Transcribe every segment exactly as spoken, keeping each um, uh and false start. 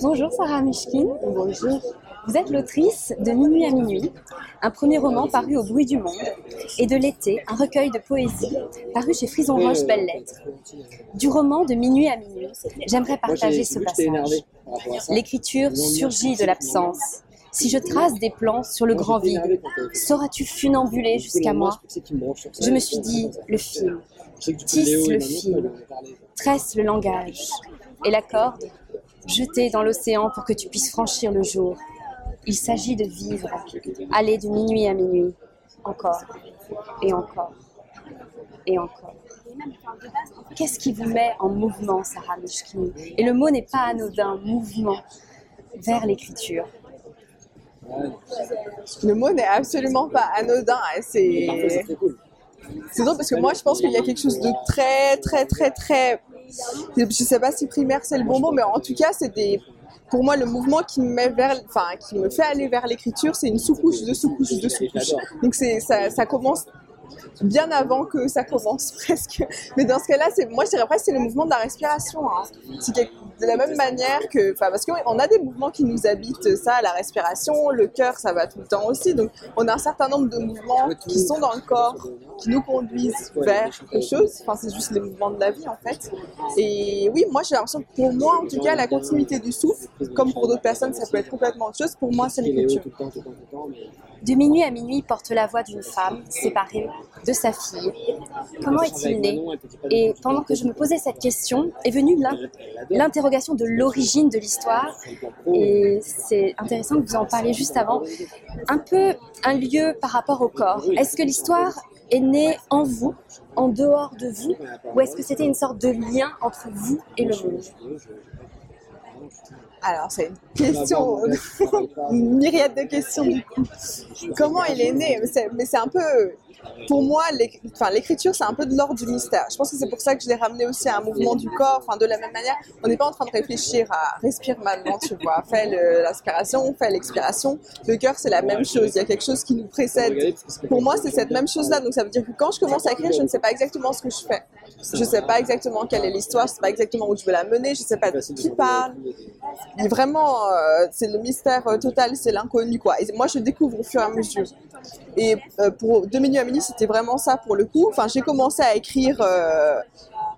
Bonjour Sara Mychkine. Bonjour. Vous êtes l'autrice de Minuit à minuit, un premier roman paru au Bruit du Monde, et de L'Ethé, un recueil de poésie paru chez Frison-Roche Belles Lettres. Du roman de Minuit à minuit, j'aimerais partager ce passage. L'écriture surgit de l'absence. Si je trace des plans sur le grand vide, sauras-tu funambuler jusqu'à moi? Je me suis dit, le fil, tisse le fil, tresse le langage, et la corde, jetée dans l'océan pour que tu puisses franchir le jour. Il s'agit de vivre, aller de minuit à minuit, encore, et encore, et encore. Qu'est-ce qui vous met en mouvement, Sara Mychkine? Et le mot n'est pas anodin, mouvement, vers l'écriture. Le mot n'est absolument pas anodin, c'est... C'est drôle parce que moi je pense qu'il y a quelque chose de très très très très... Je sais pas si primaire c'est le bon mot, mais en tout cas c'est des... Pour moi, le mouvement qui me met vers, enfin, qui me fait aller vers l'écriture, c'est une sous-couche de sous-couche de sous-couche. Donc c'est, ça, ça commence bien avant que ça commence presque. Mais dans ce cas-là, c'est, moi je dirais presque c'est le mouvement de la respiration. Hein. C'est quelque, de la même manière que, enfin, parce qu'on a des mouvements qui nous habitent, ça, la respiration, le cœur, ça va tout le temps aussi. Donc on a un certain nombre de mouvements qui sont dans le corps, qui nous conduisent vers quelque chose. Enfin, c'est juste les mouvements de la vie en fait. Et oui, moi j'ai l'impression que pour moi, en tout cas, la continuité du souffle, comme pour d'autres personnes, ça peut être complètement autre chose. Pour moi, c'est l'écriture. De minuit à minuit porte la voix d'une femme séparée de sa fille. Comment est-il né? Et pendant que je me posais cette question, est venue l'interrogation de l'origine de l'histoire. Et c'est intéressant que vous en parliez juste avant. Un peu un lieu par rapport au corps. Est-ce que l'histoire est née en vous, en dehors de vous, ou est-ce que c'était une sorte de lien entre vous et le monde? Alors, c'est une question, une myriade de questions du coup. Comment il est né? c'est, Mais c'est un peu, pour moi, l'éc... enfin, l'écriture, c'est un peu de l'ordre du mystère. Je pense que c'est pour ça que je l'ai ramené aussi à un mouvement du corps. Enfin, de la même manière, on n'est pas en train de réfléchir à respire maintenant, tu vois. Fais le, l'inspiration, fais l'expiration. Le cœur, c'est la même chose. Il y a quelque chose qui nous précède. Pour moi, c'est cette même chose-là. Donc, ça veut dire que quand je commence à écrire, je ne sais pas exactement ce que je fais. Je ne sais pas exactement quelle est l'histoire. Je ne sais pas exactement où je veux la mener. Je ne sais pas de qui parle. Et vraiment, euh, c'est le mystère euh, total, c'est l'inconnu, quoi. Et moi, je découvre au fur et à mesure. Et euh, pour De minuit à minuit, c'était vraiment ça pour le coup. Enfin, j'ai commencé à écrire. Euh,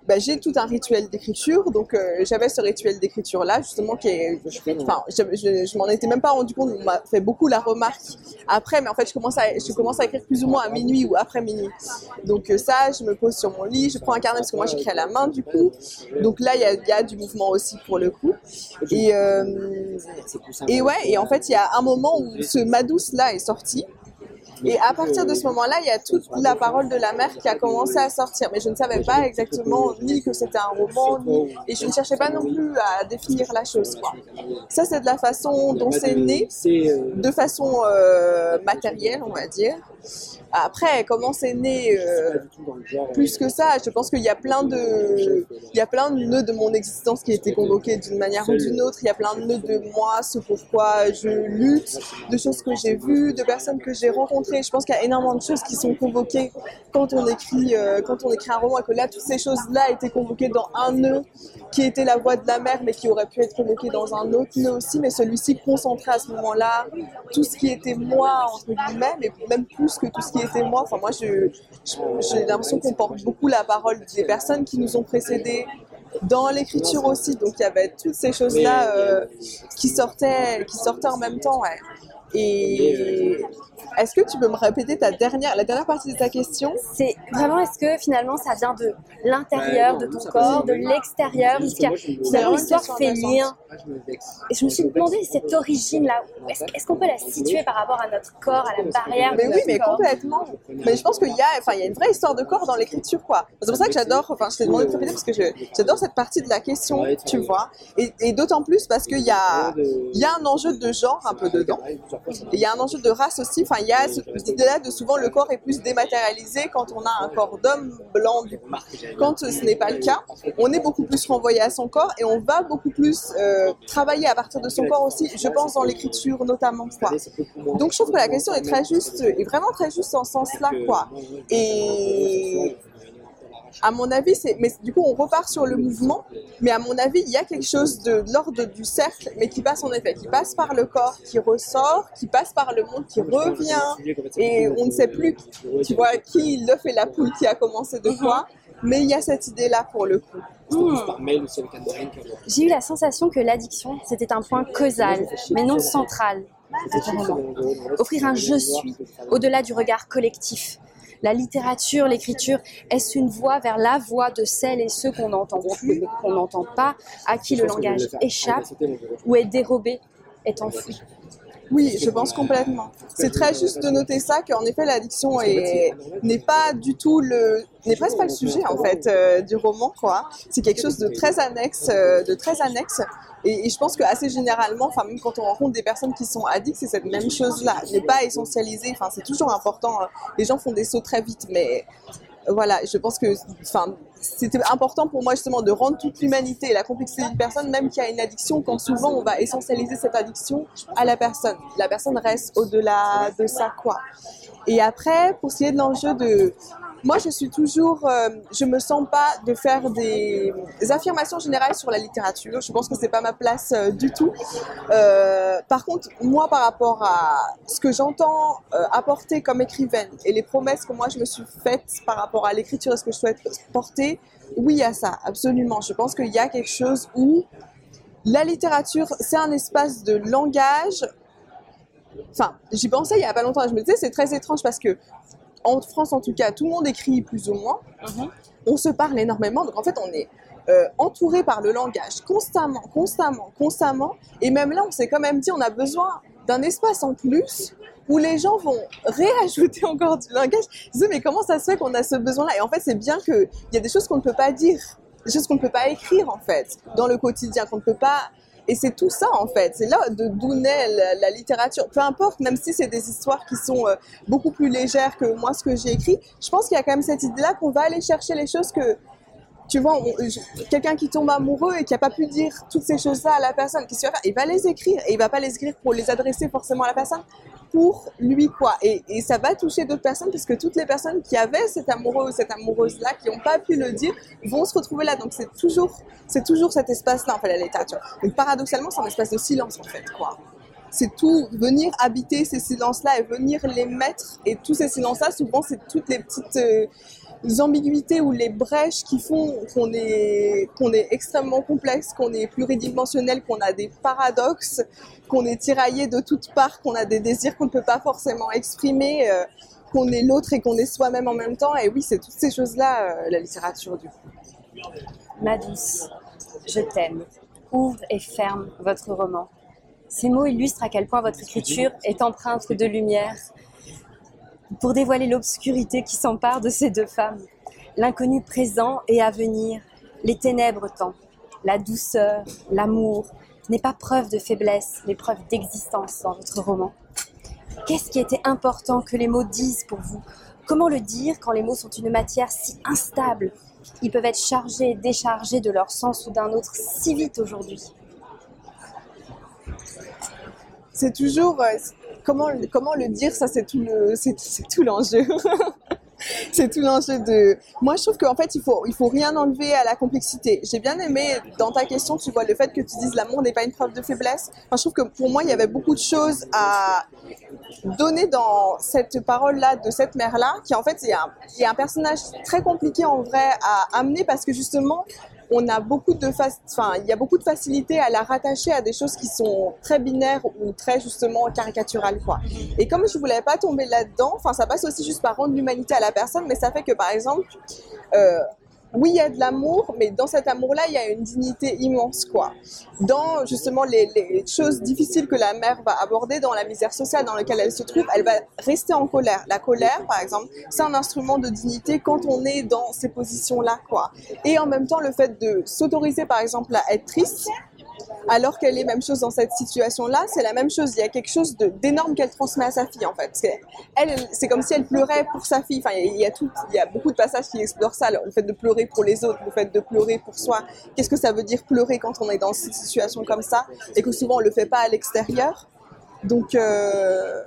bah, j'ai tout un rituel d'écriture, donc euh, j'avais ce rituel d'écriture là, justement, qui est. Enfin, je, je, je m'en étais même pas rendu compte. On m'a fait beaucoup la remarque après, mais en fait, je commence à, je commence à écrire plus ou moins à minuit ou après minuit. Donc euh, ça, je me pose sur mon lit, je prends un carnet parce que moi, j'écris à la main du coup. Donc là, il y a, y a du mouvement aussi pour le coup. Et euh, Et ouais, et en fait, il y a un moment où ce Ma douce là est sorti. Et à partir de ce moment-là, il y a toute la parole de la mère qui a commencé à sortir. Mais je ne savais pas exactement ni que c'était un roman, ni... et je ne cherchais pas non plus à définir la chose, quoi. Ça, c'est de la façon dont c'est né, de façon euh, matérielle, on va dire. Après, comment c'est né euh, plus que ça, je pense qu'il y a plein de, il y a plein de nœuds de mon existence qui étaient convoqués d'une manière ou d'une autre. Il y a plein de nœuds de moi, ce pourquoi je lutte, de choses que j'ai vues, de personnes que j'ai rencontrées. Je pense qu'il y a énormément de choses qui sont convoquées quand on écrit, euh, quand on écrit un roman, et que là, toutes ces choses-là étaient convoquées dans un nœud qui était la voix de la mère, mais qui aurait pu être convoquée dans un autre nœud aussi. Mais celui-ci concentrait à ce moment-là tout ce qui était moi entre guillemets, mais même plus que tout ce qui était moi. Enfin, moi, je, je, j'ai l'impression qu'on porte beaucoup la parole des personnes qui nous ont précédés dans l'écriture aussi. Donc, il y avait toutes ces choses-là euh, qui sortaient, qui sortaient en même temps. Ouais. Et est-ce que tu peux me répéter ta dernière, la dernière partie de ta question? C'est vraiment, est-ce que finalement ça vient de l'intérieur de ton corps, de l'extérieur, jusqu'à finalement l'histoire fait lien? Et je me suis demandé cette origine-là, est-ce, est-ce qu'on peut la situer par rapport à notre corps, à la barrière de notre corps? Mais oui, mais complètement. Mais je pense qu'il y a, enfin, il y a une vraie histoire de corps dans l'écriture, quoi. C'est pour ça que j'adore. Enfin, je t'ai demandé de répéter parce que je, j'adore cette partie de la question, tu vois. Et, et d'autant plus parce qu'il y a, il y a un enjeu de genre un peu dedans. Il y a un enjeu de race aussi, enfin, il y a cette idée-là de souvent le corps est plus dématérialisé quand on a un corps d'homme blanc. Quand ce n'est pas le cas, on est beaucoup plus renvoyé à son corps et on va beaucoup plus euh, travailler à partir de son corps aussi, je pense, dans l'écriture notamment, quoi. Donc je trouve que la question est très juste, est vraiment très juste en ce sens-là, quoi. Et... à mon avis, c'est, mais du coup, on repart sur le mouvement, mais à mon avis, il y a quelque chose de, de l'ordre du cercle, mais qui passe en effet, qui passe par le corps, qui ressort, qui passe par le monde, qui revient, et on ne sait plus, tu vois, qui l'œuf et la poule qui a commencé de quoi. Mais il y a cette idée-là pour le coup. Mmh. J'ai eu la sensation que l'addiction, c'était un point causal, mais non central. Offrir un « je suis » au-delà du regard collectif. La littérature, l'écriture, est-ce une voie vers la voie de celles et ceux qu'on n'entend plus, qu'on n'entend pas, à qui le langage échappe ou est dérobé, est enfoui? Oui, je pense complètement. C'est très juste de noter ça, qu'en effet, l'addiction est, n'est pas du tout le, n'est presque pas le sujet, en fait, euh, du roman, quoi. C'est quelque chose de très annexe, euh, de très annexe. Et, et je pense que assez généralement, enfin, même quand on rencontre des personnes qui sont addictes, c'est cette même chose-là. N'est pas essentialisé. Enfin, c'est toujours important. Les gens font des sauts très vite, mais voilà, je pense que, enfin, c'était important pour moi justement de rendre toute l'humanité et la complexité d'une personne, même qui a une addiction, quand souvent on va essentialiser cette addiction à la personne. La personne reste au-delà de ça, quoi. Et après, pour ce qui est de l'enjeu de... Moi, je suis toujours... Euh, je me sens pas de faire des, des affirmations générales sur la littérature. Je pense que c'est pas ma place euh, du tout. Euh, par contre, moi, par rapport à ce que j'entends euh, apporter comme écrivaine et les promesses que moi, je me suis faites par rapport à l'écriture et ce que je souhaite porter, oui à ça, absolument. Je pense qu'il y a quelque chose où la littérature, c'est un espace de langage. Enfin, j'y pensais il y a pas longtemps et je me disais, c'est très étrange parce que en France, en tout cas, tout le monde écrit plus ou moins. Mm-hmm. On se parle énormément. Donc, en fait, on est euh, entouré par le langage constamment, constamment, constamment. Et même là, on s'est quand même dit on a besoin d'un espace en plus où les gens vont réajouter encore du langage. Je disais, mais comment ça se fait qu'on a ce besoin-là? Et en fait, c'est bien qu'il y a des choses qu'on ne peut pas dire, des choses qu'on ne peut pas écrire, en fait, dans le quotidien, qu'on ne peut pas... Et c'est tout ça, en fait. C'est là de, d'où naît la, la littérature. Peu importe, même si c'est des histoires qui sont euh, beaucoup plus légères que moi, ce que j'ai écrit, je pense qu'il y a quand même cette idée-là qu'on va aller chercher les choses que, tu vois, on, je, quelqu'un qui tombe amoureux et qui n'a pas pu dire toutes ces choses-là à la personne, qu'est-ce qu'il va faire? Il va les écrire. Et il ne va pas les écrire pour les adresser forcément à la personne, pour lui, quoi. Et, et ça va toucher d'autres personnes, parce que toutes les personnes qui avaient cet amoureux ou cette amoureuse-là, qui n'ont pas pu le dire, vont se retrouver là. Donc c'est toujours, c'est toujours cet espace-là, en fait, la littérature. Donc paradoxalement, c'est un espace de silence, en fait, quoi. C'est tout, venir habiter ces silences-là et venir les mettre. Et tous ces silences-là, souvent, c'est toutes les petites euh, les ambiguïtés ou les brèches qui font qu'on est, qu'on est extrêmement complexe, qu'on est pluridimensionnel, qu'on a des paradoxes, qu'on est tiraillé de toutes parts, qu'on a des désirs qu'on ne peut pas forcément exprimer, euh, qu'on est l'autre et qu'on est soi-même en même temps. Et oui, c'est toutes ces choses-là, euh, la littérature, du coup. Ma douce, je t'aime. Ouvre et ferme votre roman. Ces mots illustrent à quel point votre écriture est empreinte de lumière pour dévoiler l'obscurité qui s'empare de ces deux femmes, l'inconnu présent et à venir, les ténèbres tant, la douceur, l'amour, n'est pas preuve de faiblesse, mais preuve d'existence dans votre roman. Qu'est-ce qui était important que les mots disent pour vous? Comment le dire quand les mots sont une matière si instable? Ils peuvent être chargés et déchargés de leur sens ou d'un autre si vite aujourd'hui. C'est toujours... Euh, comment, comment le dire, ça, c'est tout, le, c'est, c'est tout l'enjeu. C'est tout l'enjeu de... Moi, je trouve qu'en fait, il faut, il faut rien enlever à la complexité. J'ai bien aimé, dans ta question, tu vois, le fait que tu dises l'amour n'est pas une preuve de faiblesse. Enfin, je trouve que pour moi, il y avait beaucoup de choses à donner dans cette parole-là, de cette mère-là, qui en fait, il y a un, il y a un personnage très compliqué, en vrai, à amener, parce que justement... On a beaucoup de fa... enfin, il y a beaucoup de facilité à la rattacher à des choses qui sont très binaires ou très justement caricaturales, quoi. Et comme je voulais pas tomber là-dedans, enfin, ça passe aussi juste par rendre l'humanité à la personne, mais ça fait que par exemple, euh, oui, il y a de l'amour, mais dans cet amour-là, il y a une dignité immense, quoi. Dans justement les, les choses difficiles que la mère va aborder, dans la misère sociale dans laquelle elle se trouve, elle va rester en colère. La colère, par exemple, c'est un instrument de dignité quand on est dans ces positions-là, quoi. Et en même temps, le fait de s'autoriser, par exemple, à être triste, alors qu'elle est même chose dans cette situation-là, c'est la même chose. Il y a quelque chose de, d'énorme qu'elle transmet à sa fille, en fait. Parce qu'elle, elle, c'est comme si elle pleurait pour sa fille. Enfin, il y a tout, il y a beaucoup de passages qui explorent ça. Le fait de pleurer pour les autres, le fait de pleurer pour soi. Qu'est-ce que ça veut dire pleurer quand on est dans cette situation comme ça et que souvent on le fait pas à l'extérieur. Donc, euh,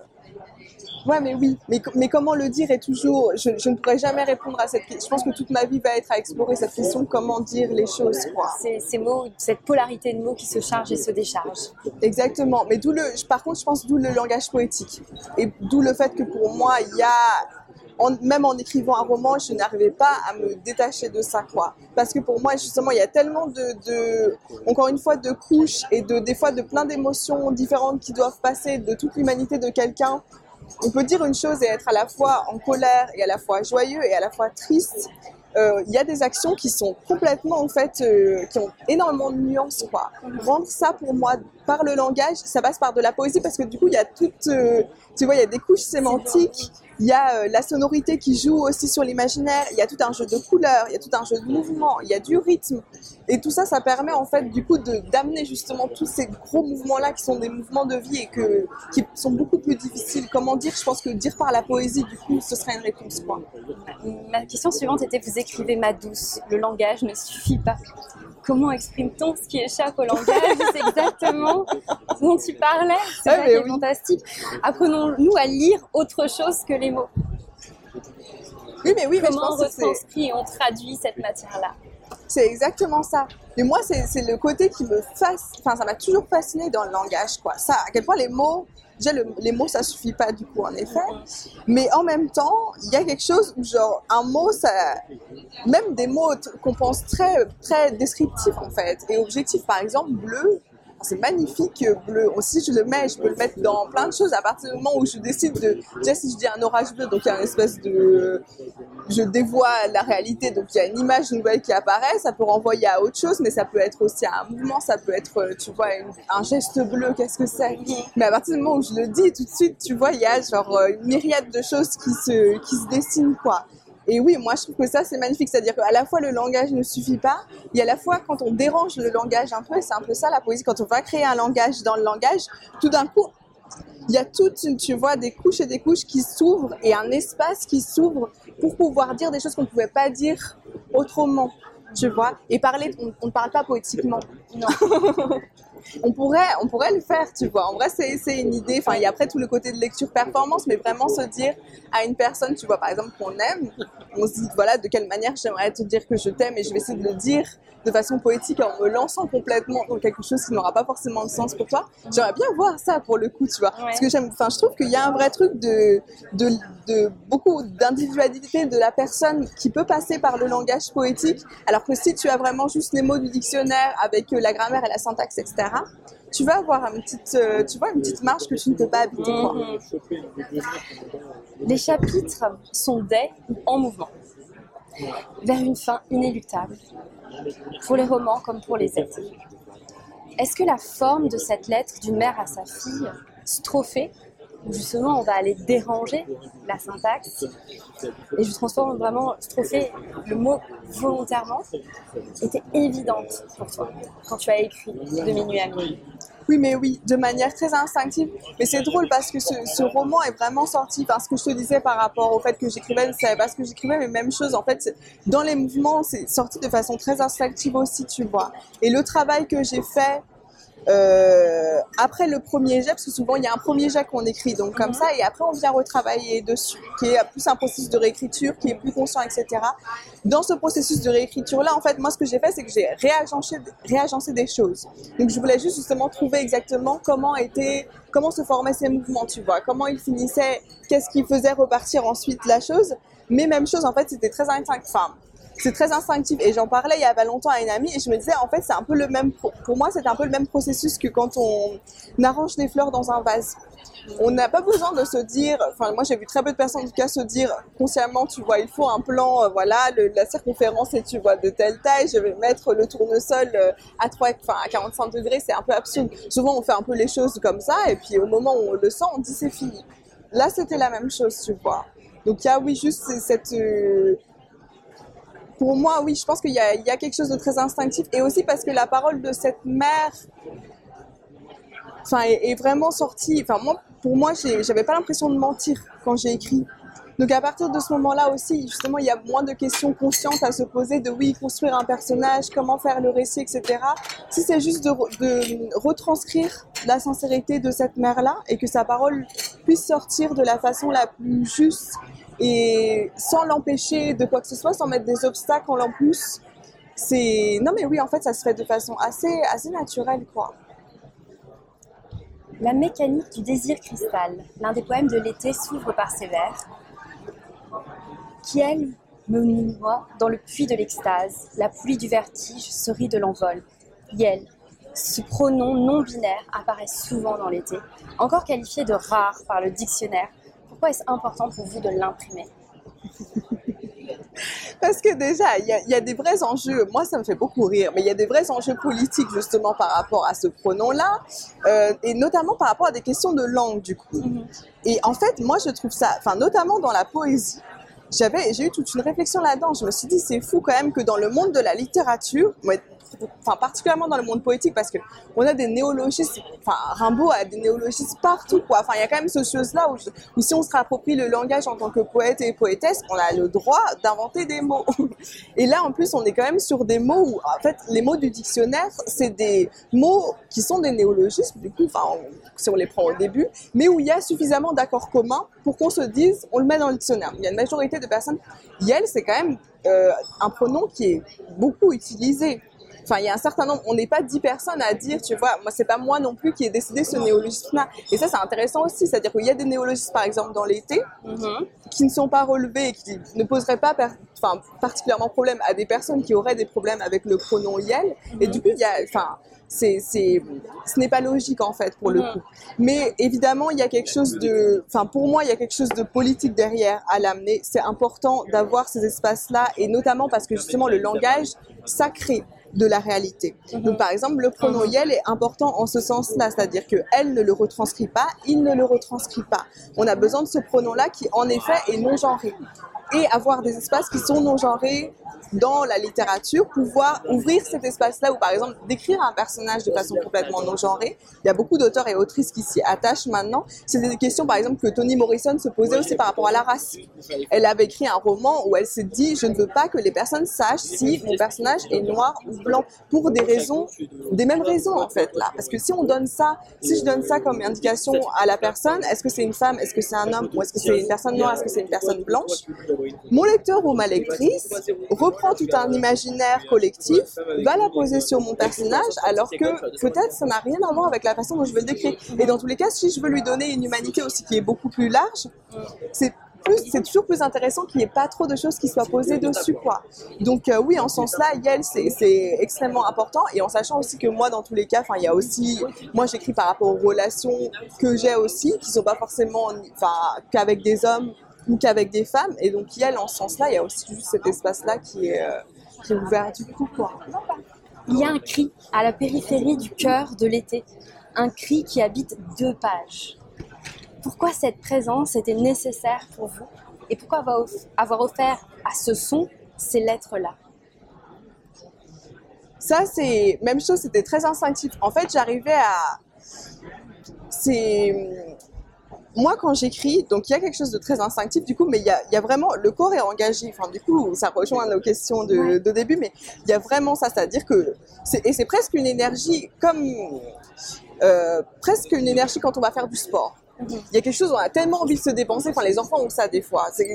Ouais, mais oui, mais, mais comment le dire est toujours, je, je ne pourrais jamais répondre à cette question. Je pense que toute ma vie va être à explorer cette question, comment dire les choses, quoi. Ces, ces mots, cette polarité de mots qui se chargent et se déchargent. Exactement, mais d'où le, par contre, je pense d'où le langage poétique. Et d'où le fait que pour moi, il y a... En, même en écrivant un roman, je n'arrivais pas à me détacher de ça, quoi. Parce que pour moi, justement, il y a tellement de, de encore une fois, de couches et de, des fois de plein d'émotions différentes qui doivent passer de toute l'humanité de quelqu'un. On peut dire une chose et être à la fois en colère et à la fois joyeux et à la fois triste. Euh, y a des actions qui sont complètement, en fait, euh, qui ont énormément de nuances, quoi. Rendre ça, pour moi, par le langage, ça passe par de la poésie, parce que du coup, il y a toute, euh, tu vois, il y a des couches sémantiques, il y a euh, la sonorité qui joue aussi sur l'imaginaire, il y a tout un jeu de couleurs, il y a tout un jeu de mouvements, il y a du rythme, et tout ça, ça permet, en fait, du coup, de, d'amener justement tous ces gros mouvements-là, qui sont des mouvements de vie et que, qui sont beaucoup plus difficiles. Comment dire? Je pense que dire par la poésie, du coup, ce serait une réponse, quoi. Ma question suivante était, vous écrivez ma douce, le langage ne suffit pas. Comment exprime-t-on ce qui échappe au langage? C'est exactement ce dont tu parlais, c'est ça qui est fantastique. Apprenons-nous à lire autre chose que les mots. Oui, mais oui, mais je pense que c'est... Comment on retranscrit et on traduit cette matière-là? C'est exactement ça. Et moi, c'est, c'est le côté qui me fascine, enfin, ça m'a toujours fascinée dans le langage, quoi. Ça, à quel point les mots... Déjà, le, les mots, ça suffit pas, du coup, en effet. Mais en même temps, il y a quelque chose où, genre, un mot, ça... Même des mots qu'on pense très, très descriptifs, en fait, et objectifs. Par exemple, bleu, c'est magnifique, bleu. Si je le mets, je peux le mettre dans plein de choses à partir du moment où je décide de... Déjà, si je dis un orage bleu, donc il y a une espèce de... Je dévoile la réalité, donc il y a une image nouvelle qui apparaît, ça peut renvoyer à autre chose, mais ça peut être aussi un mouvement, ça peut être, tu vois, une, un geste bleu, qu'est-ce que c'est? Mais à partir du moment où je le dis, tout de suite, tu vois, il y a genre une myriade de choses qui se, qui se dessinent, quoi. Et oui, moi, je trouve que ça, c'est magnifique. C'est-à-dire qu'à la fois, le langage ne suffit pas, et à la fois, quand on dérange le langage un peu, et c'est un peu ça, la poésie, quand on va créer un langage dans le langage, tout d'un coup, il y a toutes, tu vois, des couches et des couches qui s'ouvrent, et un espace qui s'ouvre pour pouvoir dire des choses qu'on ne pouvait pas dire autrement, tu vois. Et parler, on ne parle pas poétiquement. Non. On pourrait, on pourrait le faire, tu vois. En vrai, c'est, c'est une idée. Enfin, il y a après tout le côté de lecture-performance, mais vraiment se dire à une personne, tu vois, par exemple, qu'on aime, on se dit, voilà, de quelle manière j'aimerais te dire que je t'aime, et je vais essayer de le dire de façon poétique en me lançant complètement dans quelque chose qui n'aura pas forcément de sens pour toi. J'aimerais bien voir ça pour le coup, tu vois. Ouais. Parce que j'aime, enfin, je trouve qu'il y a un vrai truc de, de, de beaucoup d'individualité de la personne qui peut passer par le langage poétique, alors que si tu as vraiment juste les mots du dictionnaire avec la grammaire et la syntaxe, et cetera, tu vas avoir une petite, euh, tu vois, une petite marge que tu ne peux pas habiter. Mmh. Les chapitres sont des ou en mouvement, vers une fin inéluctable, pour les romans comme pour les essais. Est-ce que la forme de cette lettre d'une mère à sa fille, strophée, où justement on va aller déranger la syntaxe, et je transforme vraiment strophée, le mot volontairement, était évidente pour toi quand tu as écrit De minuit à minuit? Oui, mais oui, de manière très instinctive. Mais c'est drôle parce que ce, ce roman est vraiment sorti parce que je te disais par rapport au fait que j'écrivais, je ne savais pas ce que j'écrivais, mais même chose, en fait, dans les mouvements, c'est sorti de façon très instinctive aussi, tu vois. Et le travail que j'ai fait Euh, après le premier jet, parce que souvent il y a un premier jet qu'on écrit donc comme ça, et après on vient retravailler dessus, qui est plus un processus de réécriture qui est plus conscient, et cetera. Dans ce processus de réécriture là, en fait, moi ce que j'ai fait, c'est que j'ai réagencé, réagencé des choses. Donc je voulais juste justement trouver exactement comment était, comment se formaient ces mouvements, tu vois, comment ils finissaient, qu'est-ce qui faisait repartir ensuite la chose. Mais même chose, en fait, c'était très instinctif. Enfin, c'est très instinctif, et j'en parlais il y a pas longtemps à une amie, et je me disais, en fait, c'est un peu le même, pour moi, c'est un peu le même processus que quand on arrange des fleurs dans un vase. On n'a pas besoin de se dire, enfin, moi j'ai vu très peu de personnes en tout cas se dire consciemment, tu vois, il faut un plan, euh, voilà, le, la circonférence est, tu vois, de telle taille, je vais mettre le tournesol euh, à trois, enfin, à quarante-cinq degrés, c'est un peu absurde. Souvent, on fait un peu les choses comme ça, et puis au moment où on le sent, on dit c'est fini. Là, c'était la même chose, tu vois. Donc, il y a, oui, juste cette... Euh, Pour moi, oui, je pense qu'il y a, il y a quelque chose de très instinctif, et aussi parce que la parole de cette mère, enfin, est, est vraiment sortie. Enfin, moi, pour moi, j'ai, j'avais pas l'impression de mentir quand j'ai écrit. Donc à partir de ce moment-là aussi, justement, il y a moins de questions conscientes à se poser de, oui, construire un personnage, comment faire le récit, et cetera. Si c'est juste de, de retranscrire la sincérité de cette mère-là, et que sa parole puisse sortir de la façon la plus juste et sans l'empêcher de quoi que ce soit, sans mettre des obstacles en plus. C'est... Non mais oui, en fait, ça se fait de façon assez, assez naturelle, quoi. La mécanique du désir cristal, l'un des poèmes de l'été, s'ouvre par ces vers. Qui elle me noie dans le puits de l'extase, la pluie du vertige se rit de l'envol. Yel, ce pronom non-binaire apparaît souvent dans l'été, encore qualifié de rare par le dictionnaire. Pourquoi est-ce important pour vous de l'imprimer ? Parce que déjà, il y, y a des vrais enjeux, moi ça me fait beaucoup rire, mais il y a des vrais enjeux politiques justement par rapport à ce pronom-là, euh, et notamment par rapport à des questions de langue du coup. Mm-hmm. Et en fait, moi je trouve ça, enfin notamment dans la poésie, j'avais, j'ai eu toute une réflexion là-dedans, je me suis dit c'est fou quand même que dans le monde de la littérature, enfin particulièrement dans le monde poétique, parce que on a des néologistes, enfin Rimbaud a des néologistes partout quoi, enfin il y a quand même ces choses-là où, je, où si on se réapproprie le langage en tant que poète et poétesse, on a le droit d'inventer des mots. Et là en plus on est quand même sur des mots où en fait les mots du dictionnaire c'est des mots qui sont des néologismes du coup, enfin si on les prend au début, mais où il y a suffisamment d'accords communs pour qu'on se dise on le met dans le dictionnaire. Il y a une majorité de personnes, Yel c'est quand même euh, un pronom qui est beaucoup utilisé. Enfin, il y a un certain nombre, on n'est pas dix personnes à dire, tu vois, moi, c'est pas moi non plus qui ai décidé ce néologisme-là. Et ça, c'est intéressant aussi, c'est-à-dire qu'il y a des néologismes, par exemple, dans l'été, mm-hmm. qui ne sont pas relevés et qui ne poseraient pas per- enfin, particulièrement problème à des personnes qui auraient des problèmes avec le pronom Yel. Mm-hmm. Et du coup, il y a, enfin, c'est, c'est, ce n'est pas logique, en fait, pour le mm-hmm. coup. Mais évidemment, il y a quelque chose de, enfin, pour moi, il y a quelque chose de politique derrière à l'amener. C'est important d'avoir ces espaces-là, et notamment parce que justement, le langage sacré de la réalité. Mm-hmm. Donc, par exemple, le pronom mm-hmm. Yel est important en ce sens-là, c'est-à-dire que elle ne le retranscrit pas, il ne le retranscrit pas. On a besoin de ce pronom-là qui, en effet, est non-genré. Et avoir des espaces qui sont non-genrés dans la littérature, pouvoir ouvrir cet espace-là où, par exemple, décrire un personnage de façon complètement non-genrée. Il y a beaucoup d'auteurs et autrices qui s'y attachent maintenant. C'est des questions, par exemple, que Toni Morrison se posait aussi par rapport à la race. Elle avait écrit un roman où elle s'est dit « Je ne veux pas que les personnes sachent si mon personnage est noir ou blanc » pour des raisons, des mêmes raisons, en fait, là. Parce que si on donne ça, si je donne ça comme indication à la personne, est-ce que c'est une femme, est-ce que c'est un homme, ou est-ce que c'est une personne noire, est-ce que c'est une personne blanche, mon lecteur ou ma lectrice reprend tout un imaginaire collectif, va la poser sur mon personnage, alors que peut-être ça n'a rien à voir avec la façon dont je veux le décrire. Et dans tous les cas, si je veux lui donner une humanité aussi qui est beaucoup plus large, c'est plus, c'est toujours plus intéressant qu'il n'y ait pas trop de choses qui soient posées dessus, quoi. Donc euh, oui, en ce sens-là, Yel, c'est, c'est extrêmement important, et en sachant aussi que moi, dans tous les cas, enfin, il y a aussi, moi, j'écris par rapport aux relations que j'ai aussi, qui ne sont pas forcément, enfin, qu'avec des hommes ou qu'avec des femmes, et donc Yel, en ce sens-là, il y a aussi juste cet espace-là qui est, euh, qui est ouvert du coup, quoi. Il y a un cri à la périphérie du cœur de l'été, un cri qui habite deux pages. Pourquoi cette présence était nécessaire pour vous et pourquoi avoir offert à ce son ces lettres-là ? Ça, c'est... Même chose, c'était très instinctif. En fait, j'arrivais à... C'est... Moi, quand j'écris, donc il y a quelque chose de très instinctif, du coup, mais il y a, il y a vraiment, le corps est engagé. Enfin, du coup, ça rejoint nos questions de, de début, mais il y a vraiment ça, c'est-à-dire que, c'est, et c'est presque une énergie comme, euh, presque une énergie quand on va faire du sport. Il y a quelque chose, on a tellement envie de se dépenser, enfin les enfants ont ça des fois, c'est,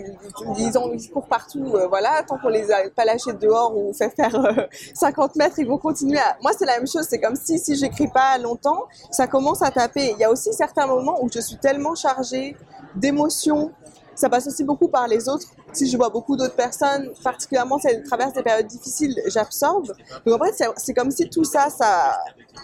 ils, ont, ils courent partout, euh, voilà, tant qu'on les a pas lâchés dehors ou fait faire euh, cinquante mètres, ils vont continuer à... Moi c'est la même chose, c'est comme si, si j'écris pas longtemps, ça commence à taper. Il y a aussi certains moments où je suis tellement chargée d'émotions, ça passe aussi beaucoup par les autres. Si je vois beaucoup d'autres personnes, particulièrement si elles traversent des périodes difficiles, j'absorbe. Donc en fait, c'est, c'est comme si tout ça, ça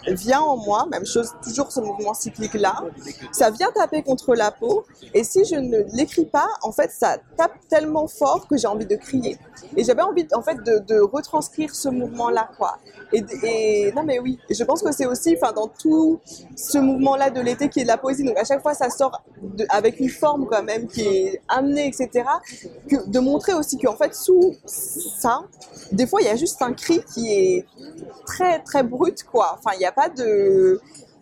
vient en moi, même chose, toujours ce mouvement cyclique-là. Ça vient taper contre la peau, et si je ne l'écris pas, en fait, ça tape tellement fort que j'ai envie de crier. Et j'avais envie, en fait, de, de retranscrire ce mouvement-là, quoi. Et, et non, mais oui, et je pense que c'est aussi, enfin, dans tout ce mouvement-là de l'été qui est de la poésie, donc à chaque fois, ça sort de, avec une forme quand même qui est amenée, et cetera, que de montrer aussi qu'en fait, sous ça, des fois, il y a juste un cri qui est très, très brut, quoi. Enfin, il n'y a pas de...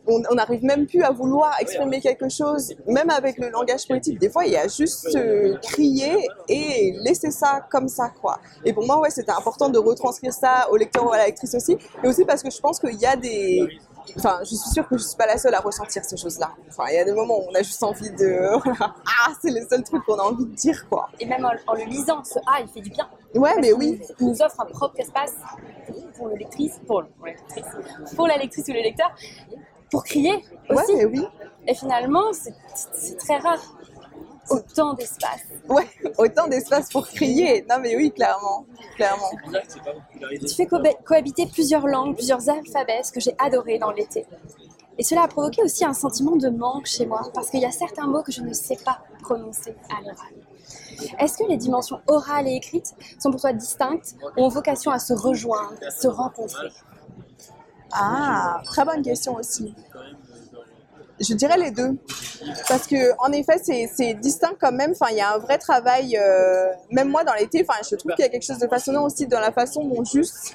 On n'arrive même plus à vouloir exprimer quelque chose, même avec le langage poétique. Des fois, il y a juste euh, crier et laisser ça comme ça, quoi. Et pour moi, ouais, c'était important de retranscrire ça au lecteur ou à la lectrice aussi, et aussi parce que je pense qu'il y a des... Enfin, je suis sûre que je ne suis pas la seule à ressentir ces choses-là. Enfin, il y a des moments où on a juste envie de... ah, c'est le seul truc qu'on a envie de dire, quoi. Et même en, en le lisant, ce « ah », il fait du bien. Ouais, mais oui. Il nous offre un propre espace pour, lectrice, pour, pour, lectrice, pour la lectrice ou le lecteur, pour crier aussi. Ouais, mais oui. Et finalement, c'est, c'est très rare. Autant d'espace. Ouais, autant d'espace pour crier. Non mais oui, clairement, clairement. Tu fais co- cohabiter plusieurs langues, plusieurs alphabets, ce que j'ai adoré dans l'été. Et cela a provoqué aussi un sentiment de manque chez moi, parce qu'il y a certains mots que je ne sais pas prononcer à l'oral. Est-ce que les dimensions orales et écrites sont pour toi distinctes ou ont vocation à se rejoindre, se rencontrer ? Ah, très bonne question aussi. Je dirais les deux, parce que en effet c'est, c'est distinct quand même. Enfin, il y a un vrai travail, euh, même moi dans l'été. Enfin, je trouve qu'il y a quelque chose de passionnant aussi dans la façon dont juste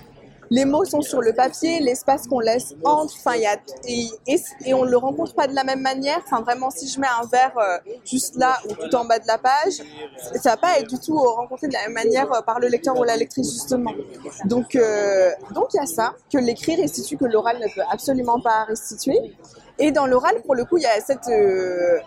les mots sont sur le papier, l'espace qu'on laisse entre. Enfin, il y a et, et, et on le rencontre pas de la même manière. Enfin, vraiment, si je mets un verre euh, juste là ou tout en bas de la page, ça va pas être du tout rencontré de la même manière euh, par le lecteur ou la lectrice justement. Donc, euh, donc il y a ça que l'écrit restitue que l'oral ne peut absolument pas restituer. Et dans l'oral, pour le coup, il y a cette, euh...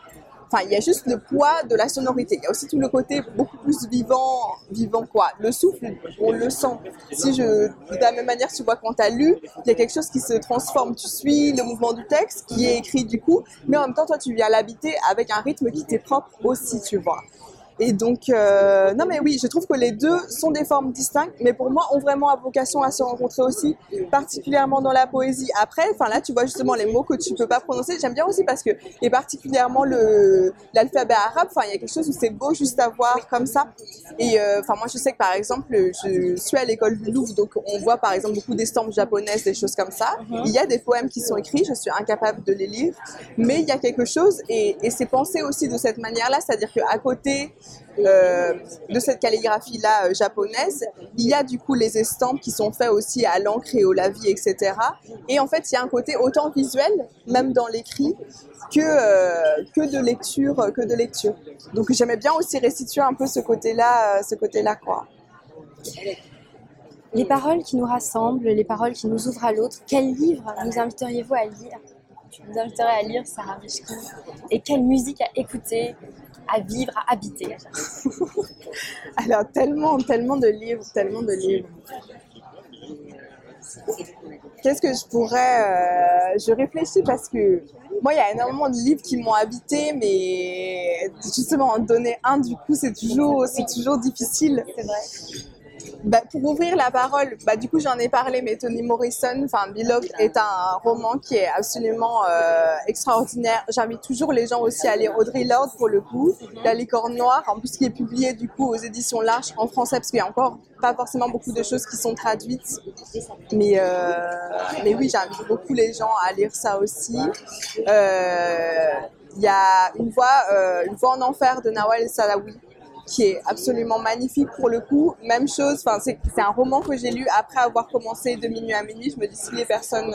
enfin, il y a juste le poids de la sonorité. Il y a aussi tout le côté beaucoup plus vivant, vivant quoi. Le souffle, on le sent. Si je, de la même manière, tu vois quand t'as lu, il y a quelque chose qui se transforme. Tu suis le mouvement du texte qui est écrit du coup, mais en même temps, toi, tu viens l'habiter avec un rythme qui t'est propre aussi, tu vois. Et donc, euh, non mais oui, je trouve que les deux sont des formes distinctes, mais pour moi, ont vraiment vocation à se rencontrer aussi, particulièrement dans la poésie. Après, enfin là, tu vois justement les mots que tu peux pas prononcer. J'aime bien aussi parce que, et particulièrement le l'alphabet arabe. Enfin, il y a quelque chose où c'est beau juste à voir comme ça. Et enfin, euh, moi, je sais que par exemple, je suis à l'école du Louvre, donc on voit par exemple beaucoup d'estampes japonaises, des choses comme ça. Il y a des poèmes qui sont écrits, je suis incapable de les lire, mais il y a quelque chose, et, et c'est pensé aussi de cette manière-là, c'est-à-dire que à côté Euh, de cette calligraphie-là euh, japonaise, il y a du coup les estampes qui sont faites aussi à l'encre et au lavis, et cetera. Et en fait, il y a un côté autant visuel, même dans l'écrit, que, euh, que, de, lecture, que de lecture. Donc j'aimais bien aussi restituer un peu ce côté-là, euh, ce côté-là, quoi. Les paroles qui nous rassemblent, les paroles qui nous ouvrent à l'autre, quel livre nous inviteriez-vous à lire ? Je vous inviterai à lire Sara Mychkine. Et quelle musique à écouter, à vivre, à habiter. Alors tellement, tellement de livres, tellement de livres. Qu'est-ce que je pourrais... Euh, je réfléchis parce que moi, il y a énormément de livres qui m'ont habité, mais justement, en donner un, du coup, c'est toujours, c'est toujours difficile. C'est vrai. Bah, pour ouvrir la parole, bah, du coup j'en ai parlé, mais Toni Morrison, enfin Beloved est un roman qui est absolument euh, extraordinaire. J'invite toujours les gens aussi à lire Audre Lorde pour le coup, La Licorne Noire, en plus qui est publié du coup aux éditions L'Arche en français, parce qu'il y a encore pas forcément beaucoup de choses qui sont traduites. Mais, euh, mais oui, j'invite beaucoup les gens à lire ça aussi. Euh, il y a une voix, euh, une voix en enfer de Nawal El Saadawi, qui est absolument magnifique pour le coup. Même chose, enfin c'est, c'est un roman que j'ai lu après avoir commencé De minuit à minuit. Je me dis si les personnes,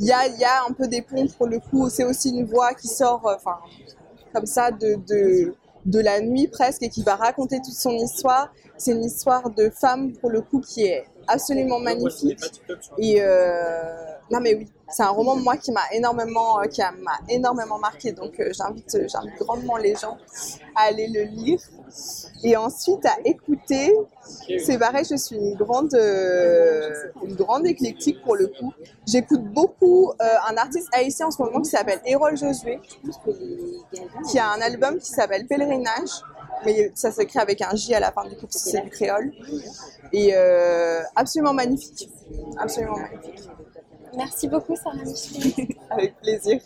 il euh, y a il y a un peu des ponts pour le coup. C'est aussi une voix qui sort, enfin euh, comme ça de de de la nuit presque et qui va raconter toute son histoire. C'est une histoire de femme pour le coup qui est absolument magnifique. Et euh, non mais oui, c'est un roman moi qui m'a énormément, qui m'a énormément marqué. Donc euh, j'invite, j'invite grandement les gens à aller le lire. Et ensuite à écouter, c'est pareil, je suis une grande, euh, une grande éclectique pour le coup. J'écoute beaucoup euh, un artiste haïtien en ce moment qui s'appelle Erol Josué, qui a un album qui s'appelle Pelerinaj, mais ça s'écrit avec un J à la fin du coup, c'est du créole. Et euh, absolument magnifique, absolument magnifique. Merci beaucoup Sara Mychkine. Avec plaisir.